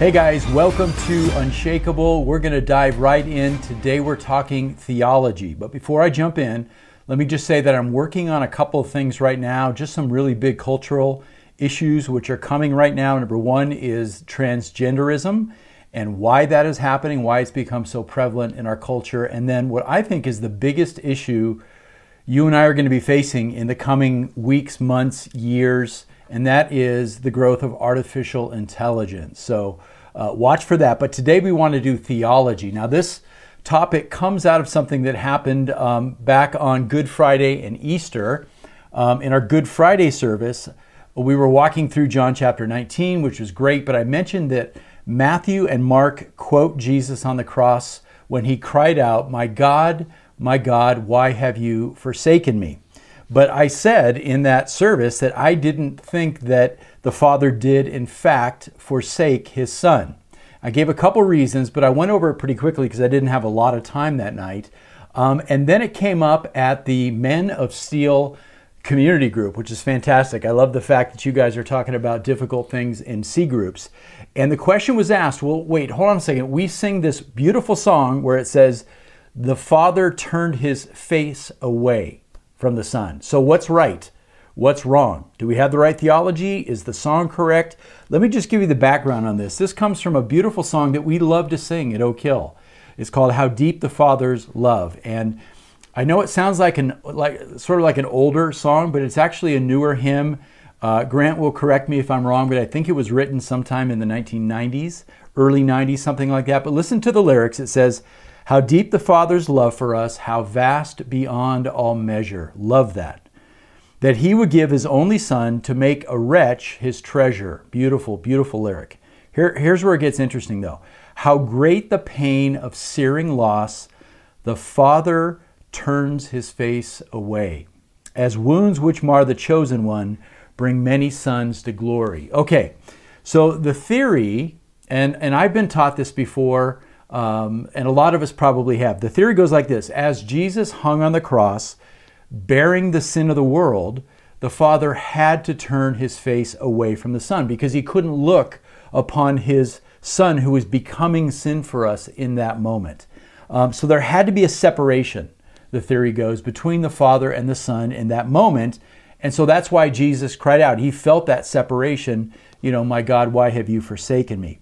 Hey guys, welcome to Unshakable. We're going to dive right in. Today we're talking theology. But before I jump in, let me just say that I'm working on a couple of things right now, just some really big cultural issues which are coming right now. Number one is transgenderism and why that is happening, why it's become so prevalent in our culture. And then what I think is the biggest issue you and I are going to be facing in the coming weeks, months, years, and that is the growth of artificial intelligence. So watch for that. But today we want to do theology. Now this topic comes out of something that happened back on Good Friday and Easter. In our Good Friday service, we were walking through John chapter 19, which was great, but I mentioned that Matthew and Mark quote Jesus on the cross when he cried out, my God, why have you forsaken me? But I said in that service that I didn't think that the Father did, in fact, forsake his Son. I gave a couple reasons, but I went over it pretty quickly because I didn't have a lot of time that night. And then it came up at the Men of Steel community group, which is fantastic. I love the fact that you guys are talking about difficult things in C groups. And the question was asked, well, wait, hold on a second. We sing this beautiful song where it says, the Father turned his face away from the Son. So what's right? What's wrong? Do we have the right theology? Is the song correct? Let me just give you the background on this. This comes from a beautiful song that we love to sing at Oak Hill. It's called How Deep the Father's Love. And I know it sounds like sort of like an older song, but it's actually a newer hymn. Grant will correct me if I'm wrong, but I think it was written sometime in the 1990s, early 90s, something like that. But listen to the lyrics. It says, how deep the Father's love for us, how vast beyond all measure. Love that. That he would give his only Son to make a wretch his treasure. Beautiful, beautiful lyric. Here's where it gets interesting though. How great the pain of searing loss, the Father turns his face away. As wounds which mar the chosen one, bring many sons to glory. Okay, so the theory, and I've been taught this before, and a lot of us probably have. The theory goes like this. As Jesus hung on the cross, bearing the sin of the world, the Father had to turn his face away from the Son because he couldn't look upon his Son who was becoming sin for us in that moment. So there had to be a separation, the theory goes, between the Father and the Son in that moment. And so that's why Jesus cried out. He felt that separation, you know, my God, why have you forsaken me?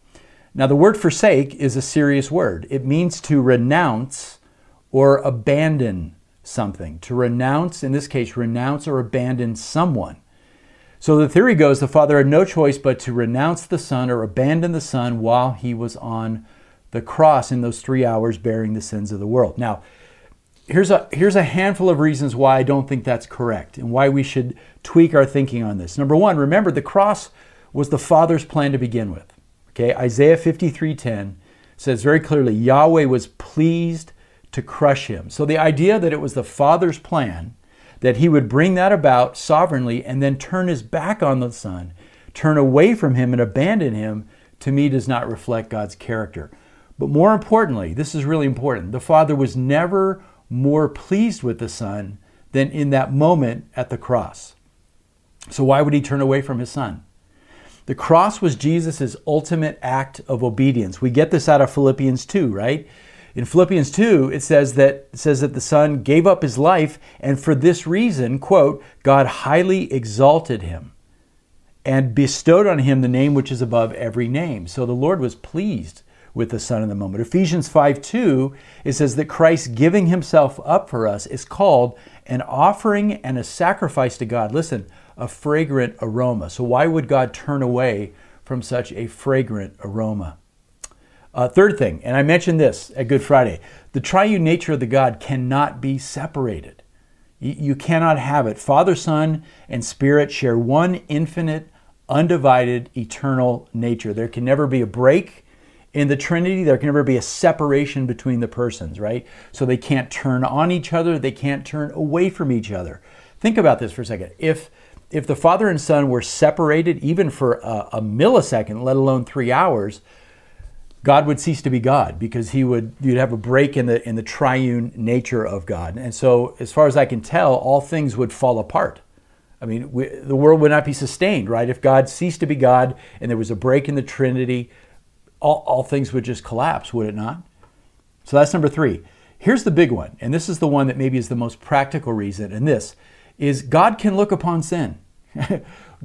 Now, the word forsake is a serious word. It means to renounce or abandon something. To renounce, in this case, renounce or abandon someone. So the theory goes the Father had no choice but to renounce the Son or abandon the Son while he was on the cross in those 3 hours bearing the sins of the world. Now, here's a handful of reasons why I don't think that's correct and why we should tweak our thinking on this. Number one, remember the cross was the Father's plan to begin with. Okay, Isaiah 53:10 says very clearly, Yahweh was pleased to crush him. So the idea that it was the Father's plan that he would bring that about sovereignly and then turn his back on the Son, turn away from him and abandon him, to me does not reflect God's character. But more importantly, this is really important, the Father was never more pleased with the Son than in that moment at the cross. So why would he turn away from his Son? The cross was Jesus' ultimate act of obedience. We get this out of Philippians 2, right? In Philippians 2, it says that the Son gave up his life, and for this reason, quote, God highly exalted him and bestowed on him the name which is above every name. So the Lord was pleased with the Son in the moment. Ephesians 5:2, it says that Christ giving himself up for us is called an offering and a sacrifice to God. Listen, a fragrant aroma. So why would God turn away from such a fragrant aroma? Third thing, and I mentioned this at Good Friday, the triune nature of the God cannot be separated. You cannot have it. Father, Son, and Spirit share one infinite, undivided, eternal nature. There can never be a break in the Trinity. There can never be a separation between the persons, right? So they can't turn on each other. They can't turn away from each other. Think about this for a second. If the Father and Son were separated even for a millisecond, let alone 3 hours, God would cease to be God because you'd have a break in the triune nature of God. And so, as far as I can tell, all things would fall apart. I mean, the world would not be sustained, right? If God ceased to be God and there was a break in the Trinity, all things would just collapse, would it not? So that's number three. Here's the big one, and this is the one that maybe is the most practical reason, and this is God can look upon sin.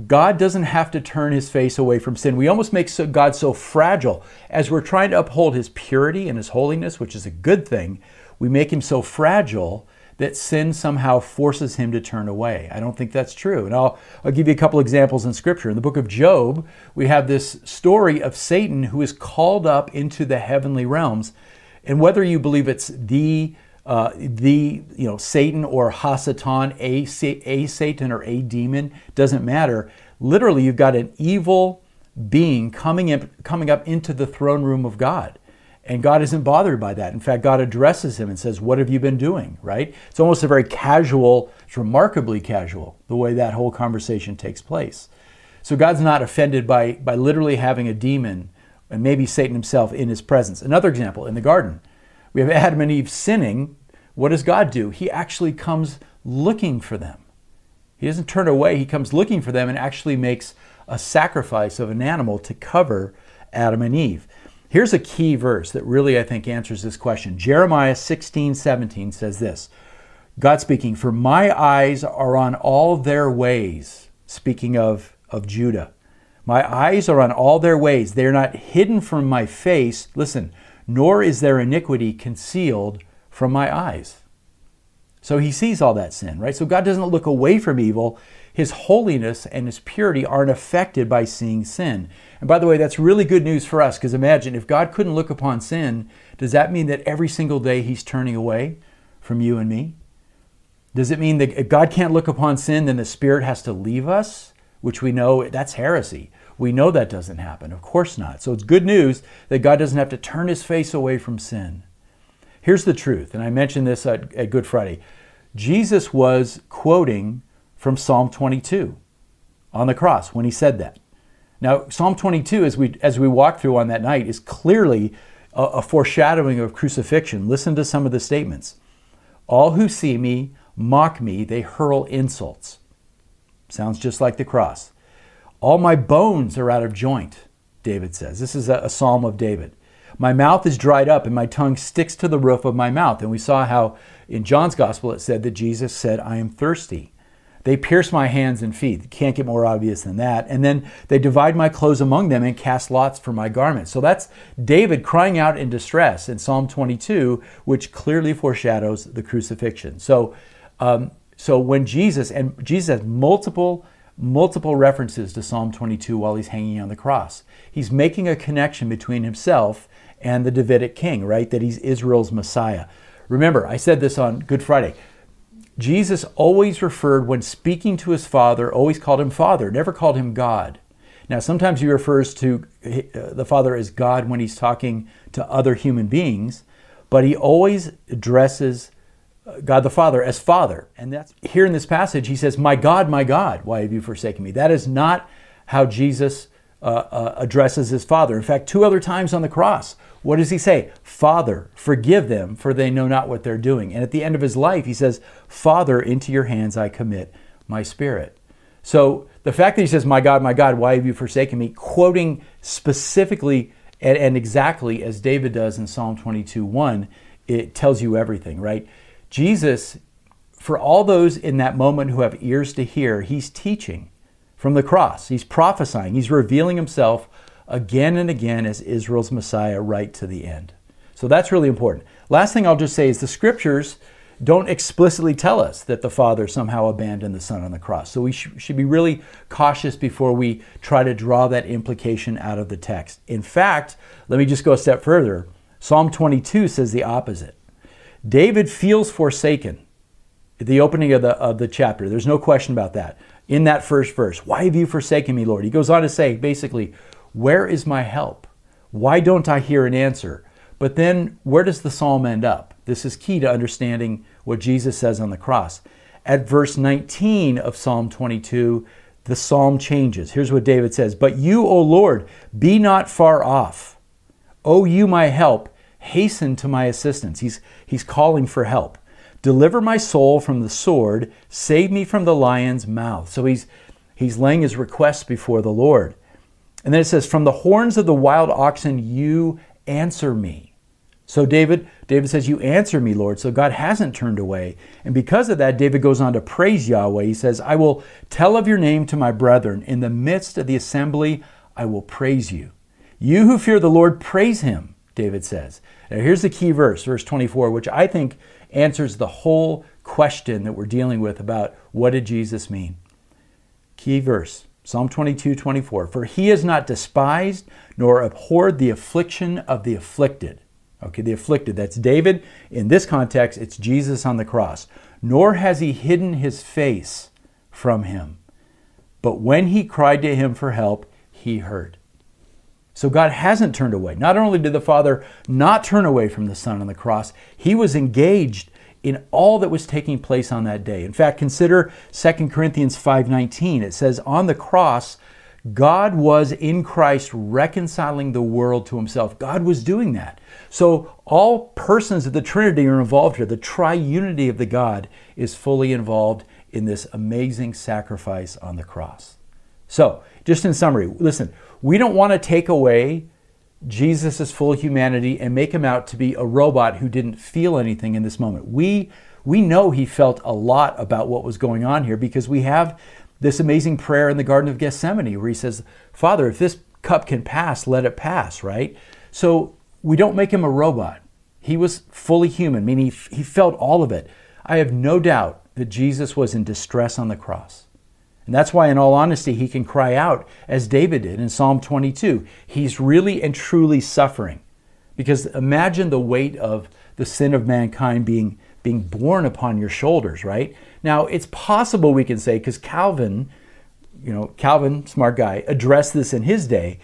God doesn't have to turn his face away from sin. We almost make God so fragile as we're trying to uphold his purity and his holiness, which is a good thing. We make him so fragile that sin somehow forces him to turn away. I don't think that's true. And I'll give you a couple examples in Scripture. In the book of Job, we have this story of Satan who is called up into the heavenly realms. And whether you believe it's Satan or Hasatan, a Satan or a demon, doesn't matter. Literally, you've got an evil being coming up into the throne room of God. And God isn't bothered by that. In fact, God addresses him and says, what have you been doing, right? It's almost a very casual, it's remarkably casual, the way that whole conversation takes place. So God's not offended by literally having a demon and maybe Satan himself in his presence. Another example, in the garden, we have Adam and Eve sinning. What does God do? He actually comes looking for them. He doesn't turn away. He comes looking for them and actually makes a sacrifice of an animal to cover Adam and Eve. Here's a key verse that really, I think, answers this question. Jeremiah 16:17 says this, God speaking, for my eyes are on all their ways, speaking of Judah. My eyes are on all their ways. They are not hidden from my face, listen, nor is their iniquity concealed from my eyes. So he sees all that sin, right? So God doesn't look away from evil. His holiness and his purity aren't affected by seeing sin. And by the way, that's really good news for us, because imagine if God couldn't look upon sin, does that mean that every single day he's turning away from you and me? Does it mean that if God can't look upon sin, then the Spirit has to leave us? Which we know, that's heresy. We know that doesn't happen. Of course not. So it's good news that God doesn't have to turn his face away from sin. Here's the truth, and I mentioned this at Good Friday. Jesus was quoting from Psalm 22 on the cross when he said that. Now, Psalm 22, as we walked through on that night, is clearly a foreshadowing of crucifixion. Listen to some of the statements. All who see me mock me, they hurl insults. Sounds just like the cross. All my bones are out of joint, David says. This is a psalm of David. My mouth is dried up and my tongue sticks to the roof of my mouth. And we saw how in John's gospel it said that Jesus said, I am thirsty. They pierce my hands and feet. Can't get more obvious than that. And then they divide my clothes among them and cast lots for my garments. So that's David crying out in distress in Psalm 22, which clearly foreshadows the crucifixion. So when Jesus has multiple references to Psalm 22 while he's hanging on the cross, he's making a connection between himself and the Davidic king, right? That he's Israel's Messiah. Remember, I said this on Good Friday. Jesus always referred, when speaking to his Father, always called him Father, never called him God. Now, sometimes he refers to the Father as God when he's talking to other human beings, but he always addresses God the Father as Father. And that's here in this passage, he says, my God, why have you forsaken me? That is not how Jesus addresses his Father. In fact, two other times on the cross, what does he say? Father, forgive them, for they know not what they're doing. And at the end of his life, he says, Father, into your hands I commit my spirit. So the fact that he says, my God, why have you forsaken me? Quoting specifically and exactly as David does in Psalm 22:1, it tells you everything, right? Jesus, for all those in that moment who have ears to hear, he's teaching from the cross. He's prophesying. He's revealing himself again and again as Israel's Messiah right to the end. So that's really important. Last thing I'll just say is the Scriptures don't explicitly tell us that the Father somehow abandoned the Son on the cross. So we should be really cautious before we try to draw that implication out of the text. In fact, let me just go a step further. Psalm 22 says the opposite. David feels forsaken at the opening of the chapter. There's no question about that. In that first verse, why have you forsaken me, Lord? He goes on to say, basically, where is my help? Why don't I hear an answer? But then where does the psalm end up? This is key to understanding what Jesus says on the cross. At verse 19 of Psalm 22, the psalm changes. Here's what David says, but you, O Lord, be not far off. O you, my help, hasten to my assistance. He's calling for help. Deliver my soul from the sword, save me from the lion's mouth. So he's laying his request before the Lord. And then it says, from the horns of the wild oxen, you answer me. So David says, you answer me, Lord. So God hasn't turned away. And because of that, David goes on to praise Yahweh. He says, I will tell of your name to my brethren. In the midst of the assembly, I will praise you. You who fear the Lord, praise him, David says. Now here's the key verse, verse 24, which I think answers the whole question that we're dealing with about what did Jesus mean. Key verse. Psalm 22:24, for he has not despised nor abhorred the affliction of the afflicted. Okay, the afflicted, that's David. In this context, it's Jesus on the cross. Nor has he hidden his face from him. But when he cried to him for help, he heard. So God hasn't turned away. Not only did the Father not turn away from the Son on the cross, he was engaged in all that was taking place on that day. In fact, consider 2 Corinthians 5:19. It says, on the cross, God was in Christ reconciling the world to himself. God was doing that. So all persons of the Trinity are involved here. The triunity of the God is fully involved in this amazing sacrifice on the cross. So, just in summary, listen, we don't want to take away Jesus' full humanity and make him out to be a robot who didn't feel anything in this moment. We know he felt a lot about what was going on here because we have this amazing prayer in the Garden of Gethsemane where he says, Father, if this cup can pass, let it pass, right? So we don't make him a robot. He was fully human, meaning he felt all of it. I have no doubt that Jesus was in distress on the cross. And that's why, in all honesty, he can cry out, as David did in Psalm 22. He's really and truly suffering. Because imagine the weight of the sin of mankind being borne upon your shoulders, right? Now, it's possible we can say, because Calvin, smart guy, addressed this in his day.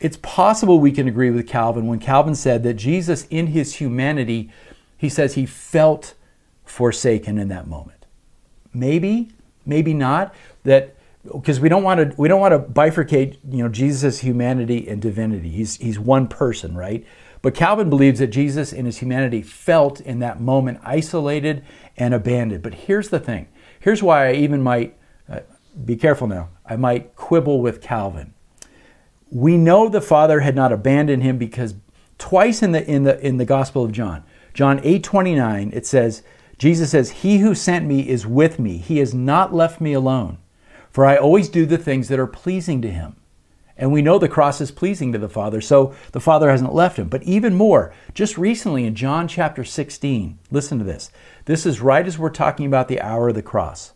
It's possible we can agree with Calvin when Calvin said that Jesus, in his humanity, he says he felt forsaken in that moment. Maybe, maybe not. That because we don't want to bifurcate, Jesus' humanity and divinity. He's one person, right? But Calvin believes that Jesus in his humanity felt in that moment isolated and abandoned. But here's the thing. Here's why I even might be careful now. I might quibble with Calvin. We know the Father had not abandoned him because twice in the Gospel of John, John 8:29, it says, Jesus says, he who sent me is with me. He has not left me alone, for I always do the things that are pleasing to him. And we know the cross is pleasing to the Father, so the Father hasn't left him. But even more, just recently in John chapter 16, listen to this. This is right as we're talking about the hour of the cross.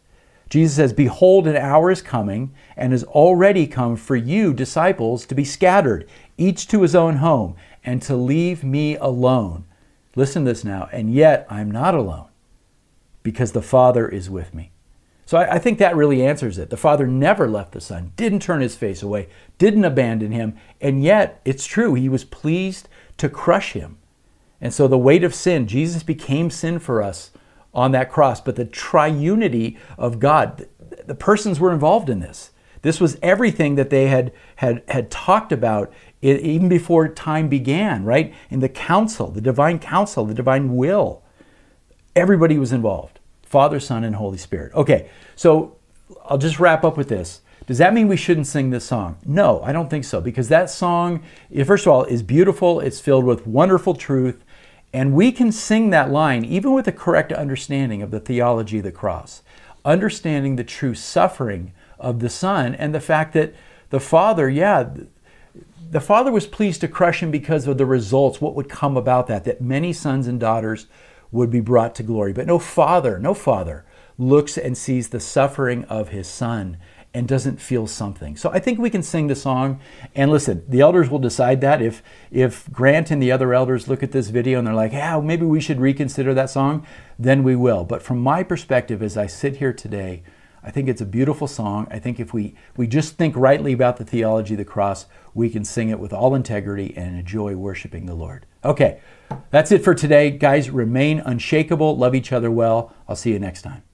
Jesus says, behold, an hour is coming and has already come for you, disciples, to be scattered, each to his own home, and to leave me alone. Listen to this now. And yet I'm not alone, because the Father is with me. So I think that really answers it. The Father never left the Son, didn't turn his face away, didn't abandon him, and yet it's true, he was pleased to crush him. And so the weight of sin, Jesus became sin for us on that cross, but the triunity of God, the persons were involved in this. This was everything that they had talked about even before time began, right? In the council, the divine will. Everybody was involved. Father, Son, and Holy Spirit. Okay, so I'll just wrap up with this. Does that mean we shouldn't sing this song? No, I don't think so, because that song, first of all, is beautiful. It's filled with wonderful truth, and we can sing that line even with a correct understanding of the theology of the cross, understanding the true suffering of the Son and the fact that the Father, the Father was pleased to crush him because of the results, what would come about that many sons and daughters would be brought to glory. But no father looks and sees the suffering of his Son and doesn't feel something. So I think we can sing the song. And listen, the elders will decide that. If Grant and the other elders look at this video and they're like, maybe we should reconsider that song, then we will. But from my perspective, as I sit here today, I think it's a beautiful song. I think if we just think rightly about the theology of the cross, we can sing it with all integrity and enjoy worshiping the Lord. Okay, that's it for today. Guys, remain unshakable. Love each other well. I'll see you next time.